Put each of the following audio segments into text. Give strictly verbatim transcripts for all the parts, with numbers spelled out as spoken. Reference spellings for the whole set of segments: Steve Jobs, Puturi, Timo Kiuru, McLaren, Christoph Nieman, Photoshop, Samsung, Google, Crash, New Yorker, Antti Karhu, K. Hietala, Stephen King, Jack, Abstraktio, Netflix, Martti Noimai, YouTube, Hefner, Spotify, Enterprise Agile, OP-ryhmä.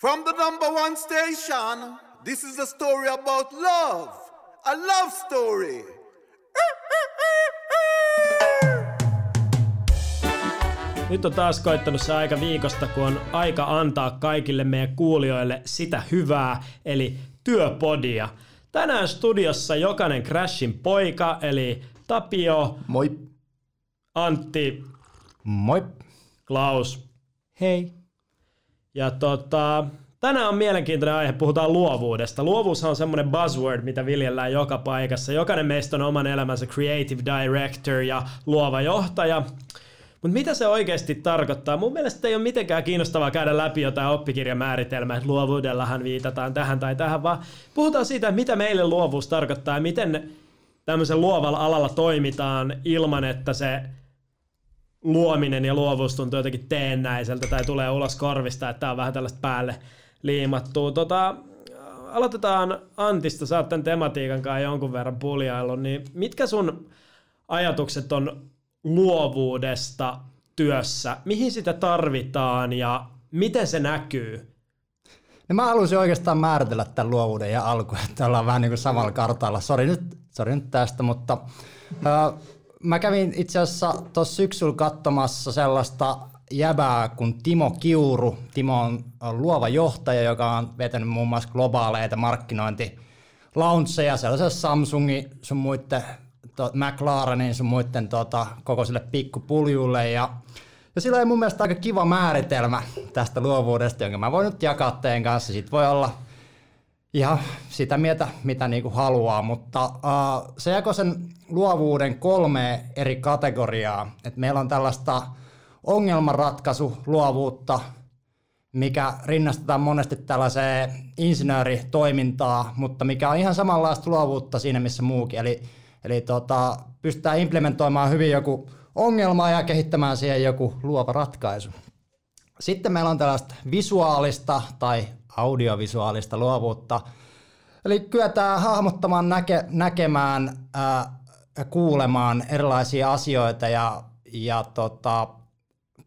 From the number one station, this is a story about love, a love story. Nyt on taas koittanut se aika viikosta, kun on aika antaa kaikille meidän kuulijoille sitä hyvää, eli työpodia. Tänään studiossa jokainen Crashin poika, eli Tapio. Moi. Antti. Moi. Klaus. Hei. Ja tota, tänään on mielenkiintoinen aihe, puhutaan luovuudesta. Luovuus on semmoinen buzzword, mitä viljellään joka paikassa. Jokainen meistä on oman elämänsä creative director ja luova johtaja. Mutta mitä se oikeasti tarkoittaa? Mun mielestä ei ole mitenkään kiinnostavaa käydä läpi jotain oppikirjamääritelmää, että luovuudellahan viitataan tähän tai tähän, vaan puhutaan siitä, mitä meille luovuus tarkoittaa ja miten tämmöisen luovalla alalla toimitaan ilman, että se luominen ja luovuus tuntuu jotenkin teennäiseltä tai tulee ulos korvista, että tämä on vähän tällaista päälle liimattua. Tota, aloitetaan Antista, sä oot tämän tematiikan kanssa jonkun verran puljaillut, niin mitkä sun ajatukset on luovuudesta työssä? Mihin sitä tarvitaan ja miten se näkyy? No mä halusin oikeastaan määritellä tämän luovuuden ja alkuun, että ollaan vähän niin kuin samalla kartalla. Sori nyt, sori nyt tästä, mutta uh, mä kävin itse asiassa tuossa syksyllä katsomassa sellaista jäbää kuin Timo Kiuru. Timo on luova johtaja, joka on vetänyt muun muassa globaaleita markkinointilauncheja, sellaisia Samsungin sun muiden To, McLarenin sun muiden tota, koko sille pikkupuljulle. Ja, ja sillä oli mun mielestä aika kiva määritelmä tästä luovuudesta, jonka mä voin nyt jakaa teidän kanssa. Siitä voi olla ihan sitä mieltä, mitä niinku haluaa, mutta uh, se jakoi sen luovuuden kolmeen eri kategoriaa. Et meillä on tällaista ongelmanratkaisuluovuutta, mikä rinnastetaan monesti tällaiseen insinööritoimintaan, mutta mikä on ihan samanlaista luovuutta siinä, missä muukin. Eli Eli tota, pystytään implementoimaan hyvin joku ongelma ja kehittämään siihen joku luova ratkaisu. Sitten meillä on tällaista visuaalista tai audiovisuaalista luovuutta. Eli kyetään hahmottamaan, näke, näkemään ja kuulemaan erilaisia asioita ja, ja tota,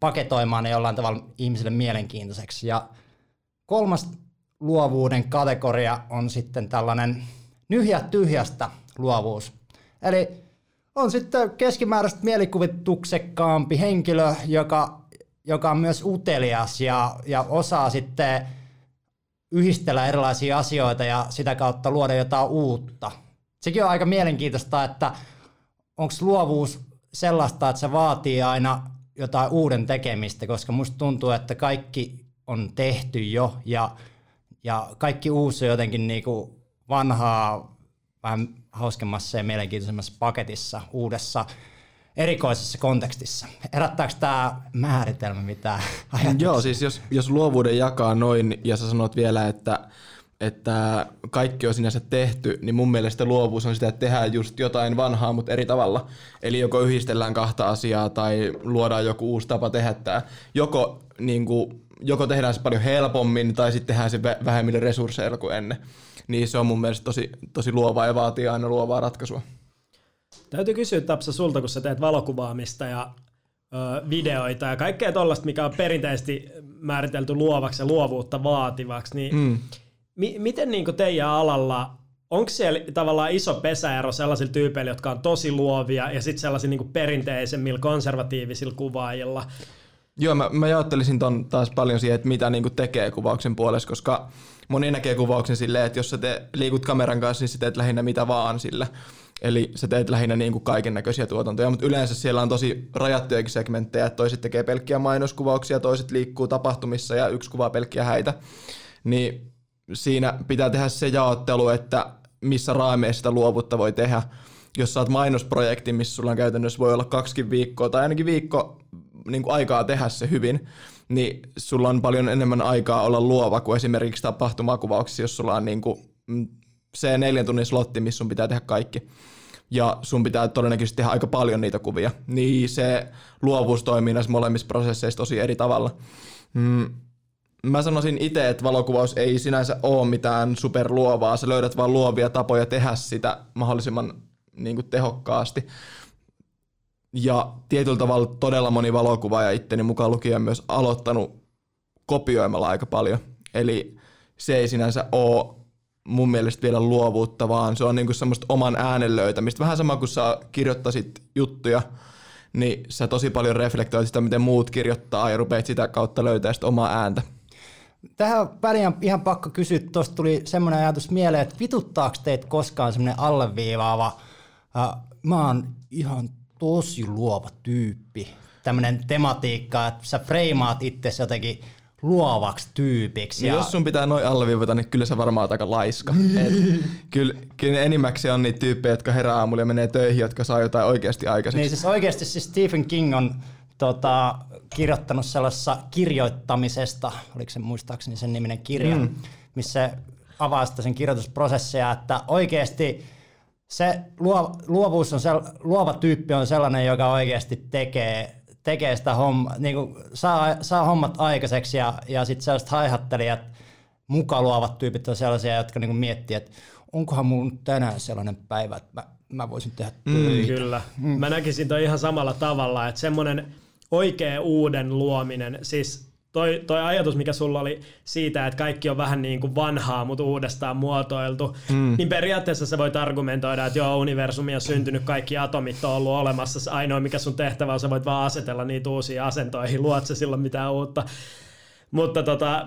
paketoimaan ne jollain tavalla ihmisille mielenkiintoiseksi. Ja kolmas luovuuden kategoria on sitten tällainen nyhjä tyhjästä luovuus. Eli on sitten keskimääräisesti mielikuvituksekkaampi henkilö, joka, joka on myös utelias ja, ja osaa sitten yhdistellä erilaisia asioita ja sitä kautta luoda jotain uutta. Sekin on aika mielenkiintoista, että onko luovuus sellaista, että se vaatii aina jotain uuden tekemistä, koska musta tuntuu, että kaikki on tehty jo ja, ja kaikki uusi on jotenkin niinku vanhaa, vähän hauskemmassa ja mielenkiintoisemmassa paketissa, uudessa, erikoisessa kontekstissa. Herättääkö tämä määritelmä mitään ajatusta? Joo, siis jos, jos luovuuden jakaa noin ja sä sanot vielä, että, että kaikki on sinänsä tehty, niin mun mielestä luovuus on sitä, että tehdään just jotain vanhaa, mutta eri tavalla. Eli joko yhdistellään kahta asiaa tai luodaan joku uusi tapa tehdä tämä. Joko, niin kuin, joko tehdään se paljon helpommin tai sitten tehdään se vähemmillä resursseilla kuin ennen. Niin se on mun mielestä tosi, tosi luovaa ja vaatii aina luovaa ratkaisua. Täytyy kysyä Tapsa sulta, kun sä teet valokuvaamista ja ö, videoita ja kaikkea tollaista, mikä on perinteisesti määritelty luovaksi ja luovuutta vaativaksi. Niin mm. mi- miten niin kuin teidän alalla, onko siellä tavallaan iso pesäero sellaisilla tyypeillä, jotka on tosi luovia ja sitten sellaisilla niin perinteisemmillä konservatiivisilla kuvaajilla? Joo, mä, mä jaottelisin ton taas paljon siihen, että mitä niinku tekee kuvauksen puolesta, koska moni näkee kuvauksen silleen, että jos sä te, liikut kameran kanssa, niin sä teet lähinnä mitä vaan sillä. Eli sä teet lähinnä niinku kaiken näköisiä tuotantoja, mutta yleensä siellä on tosi rajattujakin segmenttejä, että toiset tekee pelkkiä mainoskuvauksia, toiset liikkuu tapahtumissa ja yksi kuvaa pelkkiä häitä. Niin siinä pitää tehdä se jaottelu, että missä raameissa sitä luovuutta voi tehdä. Jos sä oot mainosprojekti, missä sulla on käytännössä voi olla kaksikin viikkoa tai ainakin viikko niin kuin aikaa tehdä se hyvin, niin sulla on paljon enemmän aikaa olla luova kuin esimerkiksi tapahtumakuvauksissa, jos sulla on niin kuin se neljän tunnin slotti, missä sun pitää tehdä kaikki. Ja sun pitää todennäköisesti tehdä aika paljon niitä kuvia. Niin se luovuus toimii näissä molemmissa prosesseissa tosi eri tavalla. Mm. Mä sanoisin itse, että valokuvaus ei sinänsä ole mitään superluovaa. Sä löydät vaan luovia tapoja tehdä sitä mahdollisimman niin kuin tehokkaasti. Ja tietyllä tavalla todella moni valokuvaaja itteni mukaan lukien myös aloittanut kopioimalla aika paljon. Eli se ei sinänsä ole mun mielestä vielä luovuutta, vaan se on niinku semmoista oman äänen löytämistä. Vähän sama kuin sä kirjoittasit juttuja, niin sä tosi paljon reflektoit sitä, miten muut kirjoittaa, ja rupeat sitä kautta löytämään sitä omaa ääntä. Tähän väliin on ihan pakko kysyä, tuosta tuli semmoinen ajatus mieleen, että vituttaako teitä koskaan semmoinen alleviivaava, äh, mä oon ihan tosi luova tyyppi, tämmöinen tematiikka, että sä freimaat itsesi jotenkin luovaksi tyypiksi. Ja... Jos sun pitää noin alleviivata, niin kyllä sä varmaan oot aika laiska. Et, kyllä, kyllä enimmäkseen on niitä tyyppejä, jotka herää aamulla ja menee töihin, jotka saa jotain oikeasti aikaiseksi. Niin siis oikeasti siis Stephen King on tota, kirjoittanut sellaisessa kirjoittamisesta, oliko se muistaakseni sen niminen kirja, mm. missä avaa sitä sen kirjoitusprosessia, että oikeasti se luo, luovuus on sel, luova tyyppi on sellainen, joka oikeasti tekee tekee sitä hommaa, niin kuin saa, saa hommat aikaiseksi ja, ja sitten sellaiset haihattelijat, mukaan luovat tyypit on sellaisia, jotka niin kuin miettii, että onkohan mun tänään sellainen päivä, että mä, mä voisin tehdä töitä. Mm, kyllä. Mm. Mä näkisin toi ihan samalla tavalla, että semmoinen oikea uuden luominen, siis toi, toi ajatus, mikä sulla oli siitä, että kaikki on vähän niin kuin vanhaa, mutta uudestaan muotoiltu, mm. niin periaatteessa sä voit argumentoida, että joo, universumi on syntynyt, kaikki atomit on ollut olemassa, ainoa mikä sun tehtävä on, sä voit vaan asetella niitä uusia asentoihin, luot sä silloin mitään uutta. Mutta tota,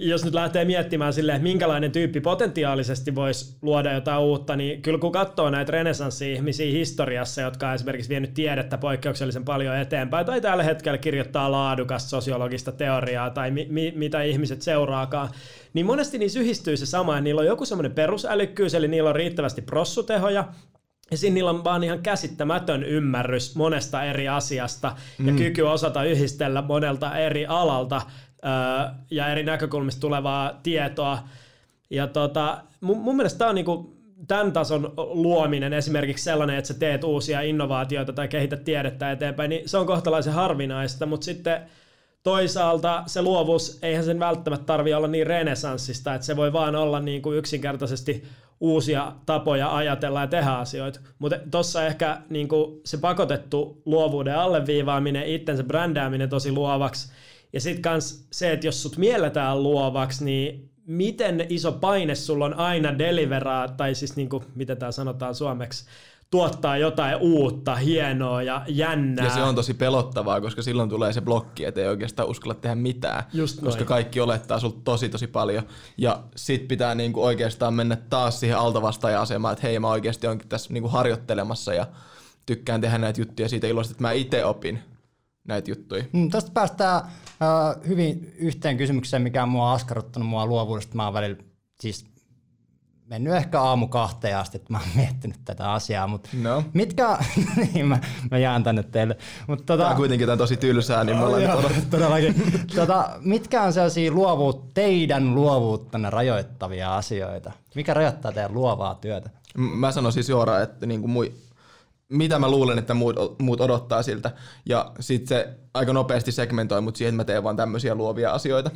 jos nyt lähtee miettimään silleen, että minkälainen tyyppi potentiaalisesti voisi luoda jotain uutta, niin kyllä kun katsoo näitä renessanssi-ihmisiä historiassa, jotka on esimerkiksi vienyt tiedettä poikkeuksellisen paljon eteenpäin, tai tällä hetkellä kirjoittaa laadukasta sosiologista teoriaa, tai mi- mi- mitä ihmiset seuraakaan, niin monesti niissä yhdistyy se sama, että niillä on joku semmoinen perusälykkyys, eli niillä on riittävästi prossutehoja, ja siinä niillä on vaan ihan käsittämätön ymmärrys monesta eri asiasta, ja mm. kyky osata yhdistellä monelta eri alalta, ja eri näkökulmista tulevaa tietoa. Ja tota, mun, mun mielestä tämä on niinku tämän tason luominen, esimerkiksi sellainen, että sä teet uusia innovaatioita tai kehität tiedettä eteenpäin, niin se on kohtalaisen harvinaista, mutta sitten toisaalta se luovuus, eihän sen välttämättä tarvitse olla niin renesanssista, että se voi vaan olla niinku yksinkertaisesti uusia tapoja ajatella ja tehdä asioita. Mutta tuossa ehkä niinku se pakotettu luovuuden alleviivaaminen, itsensä brändääminen tosi luovaksi, ja sitten kans se, että jos sut mielletään luovaksi, niin miten iso paine sulla on aina deliveraa, tai siis niin kuin, mitä tää sanotaan suomeksi, tuottaa jotain uutta, hienoa ja jännää. Ja se on tosi pelottavaa, koska silloin tulee se blokki, että ei oikeastaan uskalla tehdä mitään, koska kaikki olettaa sulta tosi tosi paljon. Ja sit pitää niin kuin oikeastaan mennä taas siihen altavastaaja-asemaan, että hei, mä oikeasti oonkin tässä niin kuin harjoittelemassa ja tykkään tehdä näitä juttuja siitä ilosta, että mä itse opin näitä juttuja. Mm, tästä päästään äh, hyvin yhteen kysymykseen, mikä on mua askarruttanut mua luovuudesta. Mä oon välillä siis mennyt ehkä aamu kahteen asti, että mä oon miettinyt tätä asiaa, mutta no. mitkä... niin, mä, mä jaan tänne teille. Mut, tota, tämä on kuitenkin tämän tosi tylsää, niin mulla on todellakin. tota, mitkä on sellaisia luovuut, teidän luovuuttanne rajoittavia asioita? Mikä rajoittaa teidän luovaa työtä? M- mä sanoisin suoraan, että niinku mui... mitä mä luulen, että muut odottaa siltä. Ja sit se aika nopeasti segmentoi mut siihen, että mä teen vaan tämmöisiä luovia asioita.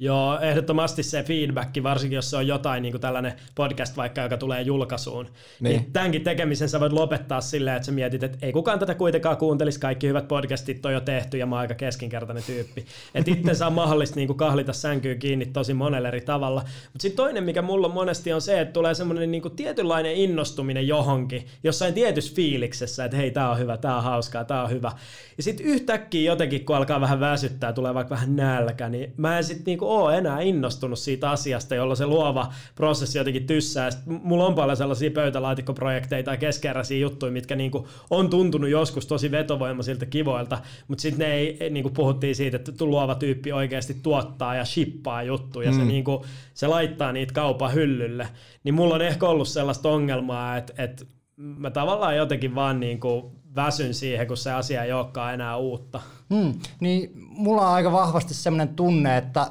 Joo, ehdottomasti se feedback, varsinkin jos se on jotain, niin kuin tällainen podcast vaikka, joka tulee julkaisuun. Niin. Niin tämänkin tekemisen sä voit lopettaa silleen, että sä mietit, että ei kukaan tätä kuitenkaan kuuntelisi, kaikki hyvät podcastit on jo tehty ja mä oon aika keskinkertainen tyyppi. Että itsensä on mahdollista niin kuin kahlita sänkyy kiinni tosi monella eri tavalla. Mutta sitten toinen, mikä mulla monesti on se, että tulee semmoinen niin kuin tietynlainen innostuminen johonkin, jossain tietyssä fiiliksessä, että hei, tää on hyvä, tää on hauskaa, tää on hyvä. Ja sitten yhtäkkiä jotenkin, kun alkaa vähän väsyttää, tulee vaikka vähän nälkä, niin mä en sit niin kuin oo enää innostunut siitä asiasta, jolla se luova prosessi jotenkin tyssää. Sitten mulla on paljon sellaisia pöytälaatikkoprojekteja tai keskeräisiä juttuja, mitkä niinku on tuntunut joskus tosi vetovoimaisilta kivoilta, mutta sitten ne ei, niinku puhuttiin siitä, että luova tyyppi oikeasti tuottaa ja shippaa juttuja, mm. se, niinku, se laittaa niitä kaupan hyllylle. Niin mulla on ehkä ollut sellaista ongelmaa, että, että mä tavallaan jotenkin vaan niinku väsyn siihen, kun se asia ei olekaan enää uutta. Mm. Niin mulla on aika vahvasti sellainen tunne, että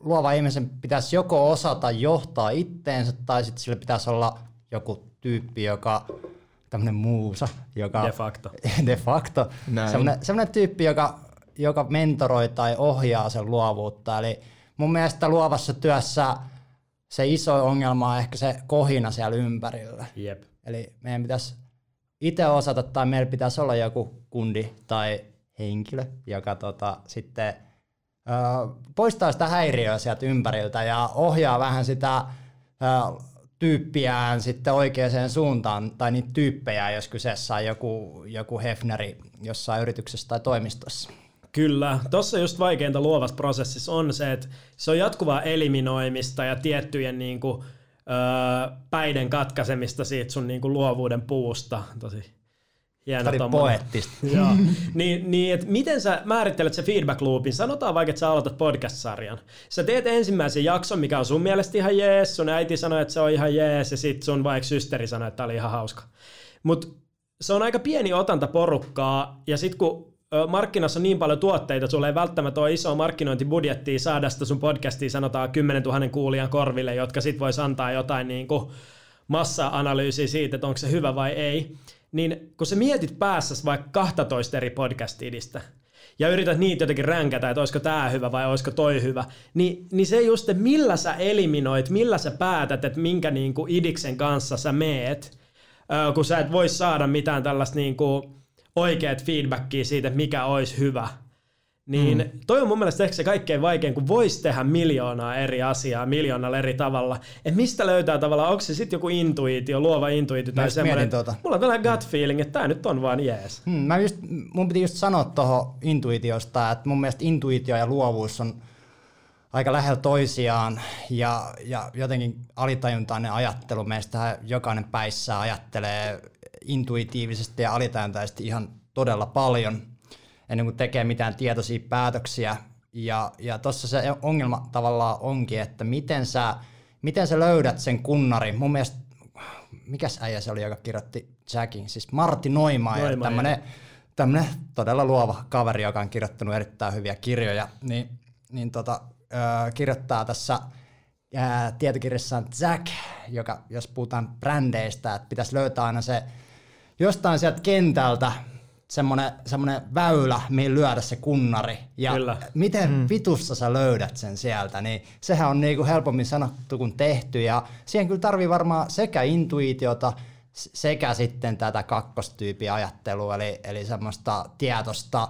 luova ihmisen pitäisi joko osata johtaa itteensä, tai sitten sillä pitäisi olla joku tyyppi, joka tämmöinen muusa, joka de facto, de facto sellainen, sellainen tyyppi, joka, joka mentoroi tai ohjaa sen luovuutta. Eli mun mielestä luovassa työssä se iso ongelma on ehkä se kohina siellä ympärillä. Jep. Eli meidän pitäisi itse osata, tai meillä pitäisi olla joku kundi tai henkilö, joka tota, sitten poistaa sitä häiriöä sieltä ympäriltä ja ohjaa vähän sitä tyyppiään sitten oikeaan suuntaan, tai niitä tyyppejä, jos kyseessä on joku, joku Hefneri jossain yrityksessä tai toimistossa. Kyllä. Tuossa just vaikeinta luovassa prosessissa on se, että se on jatkuvaa eliminoimista ja tiettyjen niin kuin, öö, päiden katkaisemista siitä sun niin kuin, luovuuden puusta. Tosi hieno tommoinen. Joo. Niin, niin että miten sä määrittelet se feedback loopin? Sanotaan vaikka, että sä aloitat podcast-sarjan. Sä teet ensimmäisen jakson, mikä on sun mielestä ihan jees, sun äiti sanoi, että se on ihan jees, ja sit sun vaikka systeri sanoi, että tää oli ihan hauska. Mut se on aika pieni otanta porukkaa, ja sit kun markkinassa on niin paljon tuotteita, että sulla ei välttämättä ole isoa markkinointibudjettia saada sitä sun podcastia, sanotaan kymmenentuhannen kuulijan korville, jotka sit vois antaa jotain niin kuin massa-analyysiä siitä, että onko se hyvä vai ei. Niin kun sä mietit päässäsi vaikka kaksitoista eri podcast-idistä ja yrität niitä jotenkin ränkätä, että olisiko tää hyvä vai olisiko toi hyvä, niin, niin se just, että millä sä eliminoit, millä sä päätät, että minkä niin kuin idiksen kanssa sä meet, kun sä et voi saada mitään tällaista niin kuin oikeat feedbackia siitä, mikä olisi hyvä. Niin mm. toi on mun mielestä ehkä se kaikkein vaikein, kun voisi tehdä miljoonaa eri asiaa miljoonalla eri tavalla. Että mistä löytää tavallaan, onko se sitten joku intuitio, luova intuitio tai semmoinen. Tuota. Mulla on tällainen gut feeling, että tää nyt on vaan jees. Hmm, mä just, mun piti just sanoa tuohon intuitiosta, että mun mielestä intuitio ja luovuus on aika lähellä toisiaan. Ja, ja jotenkin alitajuntainen ajattelu, meistä jokainen päissä ajattelee intuitiivisesti ja alitajuntaisesti ihan todella paljon, ennen kuin tekee mitään tietoisia päätöksiä. Ja, ja tuossa se ongelma tavallaan onkin, että miten sä, miten sä löydät sen kunnari. Mun mielestä, mikäs äijä se oli, joka kirjoitti Jackin, siis Martti Noimai, tämmönen todella luova kaveri, joka on kirjoittanut erittäin hyviä kirjoja, niin, niin tota, äh, kirjoittaa tässä äh, tietokirjassaan Jack, joka, jos puhutaan brändeistä, että pitäisi löytää aina se jostain sieltä kentältä, Semmoinen, semmoinen väylä, mihin lyödä se kunnari. Ja Kyllä. miten mm. vitussa sä löydät sen sieltä, niin sehän on niinku helpommin sanottu kuin tehty. Ja siihen kyllä tarvii varmaan sekä intuitiota, sekä sitten tätä kakkostyypin ajattelua, eli, eli semmoista tietosta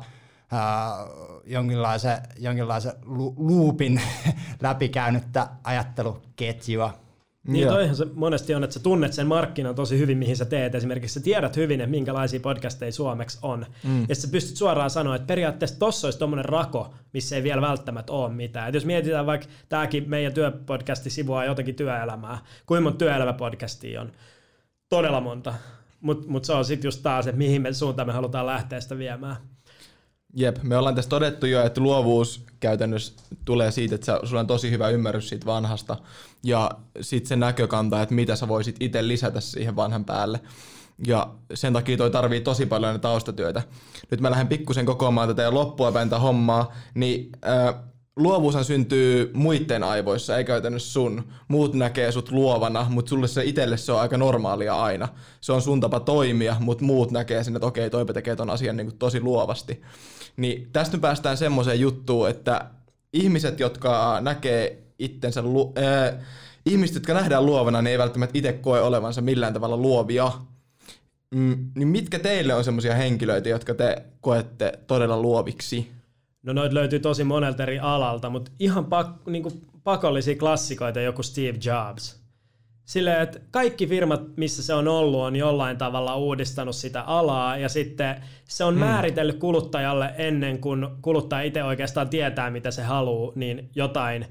ää, jonkinlaisen, jonkinlaisen loopin läpikäynyttä ajatteluketjua. Niin toihan se monesti on, että sä tunnet sen markkinan tosi hyvin, mihin sä teet. Esimerkiksi sä tiedät hyvin, että minkälaisia podcasteja suomeksi on. Mm. Ja sä pystyt suoraan sanoa, että periaatteessa tossa olisi tommonen rako, missä ei vielä välttämättä ole mitään. Et jos mietitään vaikka tääkin meidän työpodcasti sivuaa jotakin työelämää. Kuinka monta työelämäpodcastia on? Todella monta. Mutta mut se on sitten just taas, että mihin me suuntaan me halutaan lähteä sitä viemään. Jep, me ollaan tässä todettu jo, että luovuus käytännössä tulee siitä, että sulla on tosi hyvä ymmärrys siitä vanhasta ja sitten se näkökanta, että mitä sä voisit itse lisätä siihen vanhan päälle. Ja sen takia toi tarvii tosi paljon taustatyötä. Nyt mä lähden pikkusen kokoamaan tätä ja loppua päin tätä hommaa, niin äh, luovuushan syntyy muitten aivoissa, ei käytännössä sun. Muut näkee sut luovana, mutta sulle se itselle se on aika normaalia aina. Se on sun tapa toimia, mutta muut näkee sen, että okei, toipa tekee ton asian niin kuin tosi luovasti. Niin tästä nyt päästään semmoiseen juttuun, että ihmiset, jotka näkee itsensä, lu- äh, ihmiset, jotka nähdään luovana, niin ei välttämättä itse koe olevansa millään tavalla luovia. Mm, niin mitkä teille on semmoisia henkilöitä, jotka te koette todella luoviksi? No noit löytyy tosi monelta eri alalta, mutta ihan pak- niinku pakollisia klassikoita joku Steve Jobs. Silleen, että kaikki firmat, missä se on ollut, on jollain tavalla uudistanut sitä alaa ja sitten se on hmm. määritellyt kuluttajalle ennen kuin kuluttaja itse oikeastaan tietää, mitä se haluaa, niin jotain,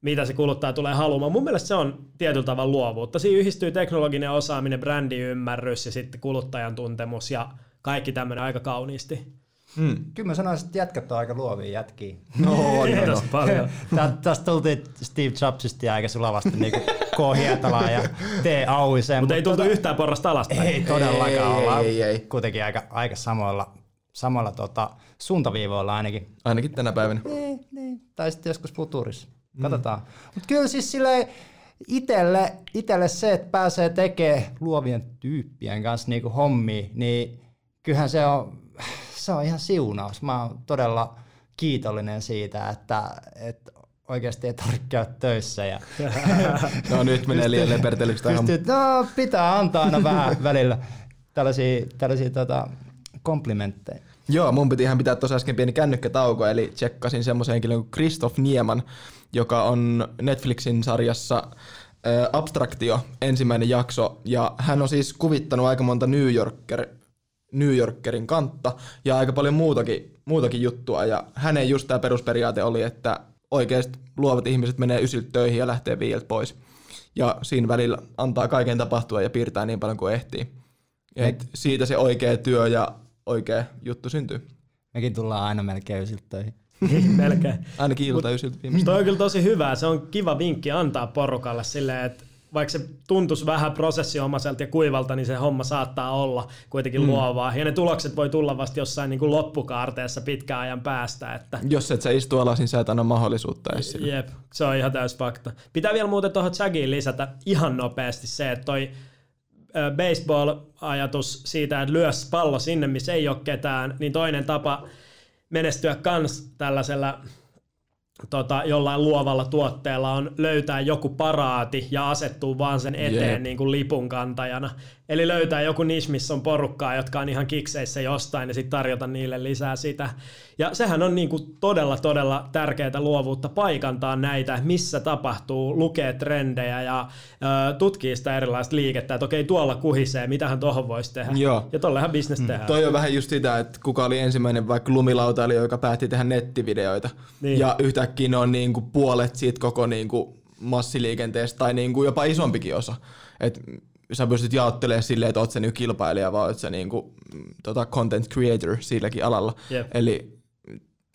mitä se kuluttaja tulee haluamaan. Mun mielestä se on tietyllä tavalla luovuutta. Siinä yhdistyy teknologinen osaaminen, brändiymmärrys ja sitten kuluttajan tuntemus ja kaikki tämmöinen aika kauniisti. Hmm. Kyllä mä sanoisin, että jätkät on aika luovia jätkiä. No on, no, no. paljon. Tästä tultiin Steve Jobsista aika sulavasti, niin kuin K. Hietalaan ja T. Auiseen. Mutta ei tultu tota, yhtään porrasta alaspäin. Ei todellakaan, ollaan ei, ei. kuitenkin aika, aika samoilla, samoilla tota, suuntaviivoilla ainakin. Ainakin tänä päivänä. Niin, niin. Tai sitten joskus Puturissa. Katsotaan. Mm. Mutta kyllä siis silleen itelle, itelle se, että pääsee tekemään luovien tyyppien kanssa niin kuin hommia, niin kyllähän se on... Se on ihan siunaus. Mä oon todella kiitollinen siitä, että, että oikeasti ei tarvitse käydä töissä. Ja no nyt menee liian lepertelyksi. No pitää antaa aina vähän välillä tällaisia, tällaisia tota, komplimentteja. Joo, mun piti ihan pitää tuossa äsken pieni kännykkätauko, eli tsekkasin semmoisen henkilön kuin Christoph Nieman, joka on Netflixin sarjassa äh, Abstraktio, ensimmäinen jakso, ja hän on siis kuvittanut aika monta New Yorker, New Yorkerin kantta ja aika paljon muutakin, muutakin juttua, ja hänen just tämä perusperiaate oli, että oikeasti luovat ihmiset menee ysiltä töihin ja lähtee viieltä pois, ja siinä välillä antaa kaiken tapahtua ja piirtää niin paljon kuin ehtii. Et siitä se oikea työ ja oikea juttu syntyy. Mekin tullaan aina melkein ysiltä töihin. melkein. Ainakin ilta ysiltä viimeistä. Toi on kyllä tosi hyvää. Se on kiva vinkki antaa porukalle silleen, että vaikka se tuntuisi vähän prosessiomaiselta ja kuivalta, niin se homma saattaa olla kuitenkin mm. luovaa. Ja ne tulokset voi tulla vasta jossain niin kuin loppukaarteessa pitkän ajan päästä. Että jos et sä istu alas, niin sä et anna mahdollisuutta edes. Jep, se on ihan täys fakta. Pitää vielä muuten tuohon Jackiin lisätä ihan nopeasti se, että toi baseball-ajatus siitä, että lyö pallo sinne, missä ei ole ketään, niin toinen tapa menestyä kans tällaisella tota, jollain luovalla tuotteella on löytää joku paraati ja asettuu vaan sen eteen yeah. niin kuin lipun kantajana. Eli löytää joku niche, missä on porukkaa, jotka on ihan kikseissä jostain, ja sitten tarjota niille lisää sitä. Ja sehän on niin kuin todella, todella tärkeää luovuutta paikantaa näitä, missä tapahtuu, lukee trendejä ja ö, tutkii sitä erilaista liikettä, että okei, tuolla kuhisee, mitähän tuohon voisi tehdä. Joo. Ja tollehan business mm. tehdään. Toi on vähän just sitä, että kuka oli ensimmäinen vaikka lumilautailija, joka päätti tehdä nettivideoita. Niin. Ja yhtäkkiä ne on niin kuin puolet siitä koko niin kuin massiliikenteestä tai niin kuin jopa isompikin osa. Et sä pystyt jaottelemaan silleen, että oot sä nyt kilpailija, vaan oot sä niinku, tota, content creator silläkin alalla. Yep. Eli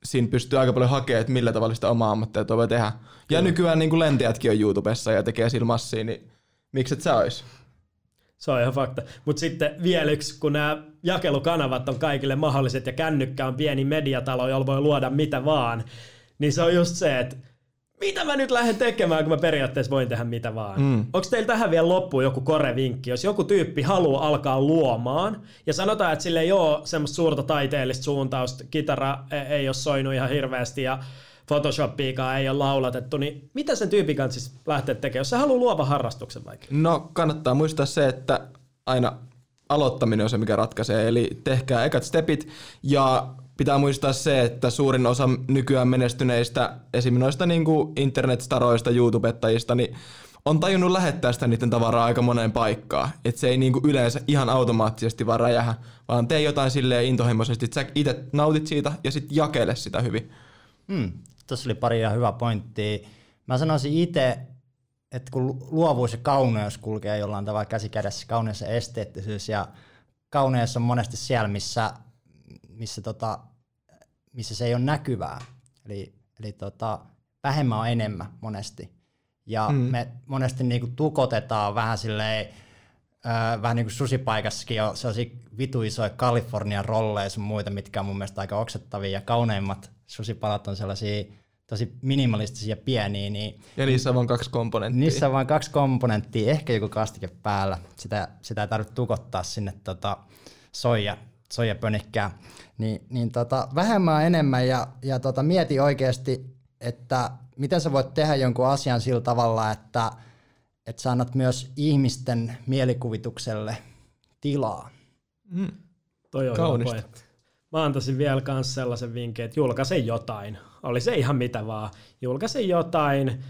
siinä pystyy aika paljon hakemaan, että millä tavalla sitä omaa ammattia toi voi tehdä. Ja Kyllä. nykyään niinku lentäjätkin on YouTubessa ja tekee sillä massia, niin mikset sä ois? Se on ihan fakta. Mutta sitten vielä yksi, kun nämä jakelukanavat on kaikille mahdolliset ja kännykkä on pieni mediatalo, jolla voi luoda mitä vaan, niin se on just se, että mitä mä nyt lähden tekemään, kun mä periaatteessa voin tehdä mitä vaan. Mm. Onko teillä tähän vielä loppuun joku korevinkki? Jos joku tyyppi haluaa alkaa luomaan, ja sanotaan, että sille ei ole semmoista suurta taiteellista suuntausta, kitara ei ole soinut ihan hirveästi, ja Photoshopiikaan ei ole laulatettu, niin mitä sen tyypin kanssa siis lähtee tekemään, jos sä haluaa luovan harrastuksen vaikka? No, kannattaa muistaa se, että aina aloittaminen on se, mikä ratkaisee, eli tehkää ekat stepit, ja pitää muistaa se, että suurin osa nykyään menestyneistä, esimerkiksi noista niin kuin internetstaroista, YouTubettajista, niin on tajunnut lähettää sitä niiden tavaraa aika moneen paikkaan. Että se ei niin kuin yleensä ihan automaattisesti vaan räjähä, vaan tee jotain silleen intohimoisesti, että sä itse nautit siitä ja sitten jakele sitä hyvin. Hmm. Tuossa oli pari ihan hyvää pointtia. Mä sanoisin itse, että kun luovuus ja kauneus kulkee jollain tavalla käsikädessä, kauneus ja esteettisyys, ja kauneus on monesti siellä, missä missä tota, missä se ei ole näkyvää. Eli, eli tota, vähemmän on enemmän monesti. Ja mm. me monesti niinku tukotetaan vähän silleen, ö, vähän niin kuin susipaikassakin jo sellaisia vitu isoja Kalifornian rolleja sun muita, mitkä on mun mielestä aika oksettavia. Ja kauneimmat susipalat on sellaisia tosi minimalistisia pieniä. Niin, ja niissä on vain kaksi komponenttia. Niissä on vain kaksi komponenttia, ehkä joku kastike päällä. Sitä, sitä ei tarvitse tukottaa sinne tota, soija. soijapönikkää, niin, niin tota, vähemmän enemmän ja, ja tota, mieti oikeasti, että miten sä voit tehdä jonkun asian sillä tavalla, että, että sä annat myös ihmisten mielikuvitukselle tilaa. Mm. Toi on kaunista. Hyvä pointti. Mä antaisin vielä kans sellaisen vinkin, että julkaise jotain. Oli se ihan mitä vaan. Julkaise jotain.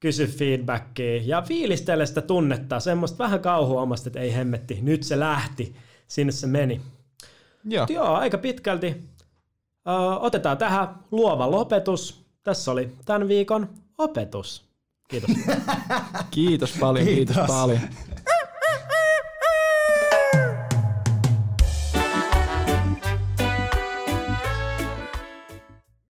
Kysy feedbackia ja fiilistele sitä tunnetta. Semmoista vähän kauhuomasta, että ei hemmetti. Nyt se lähti. Sinne se meni. Joo. Joo, aika pitkälti. Ö, otetaan tähän luova lopetus. Tässä oli tämän viikon opetus. Kiitos. Kiitos paljon, kiitos, kiitos paljon.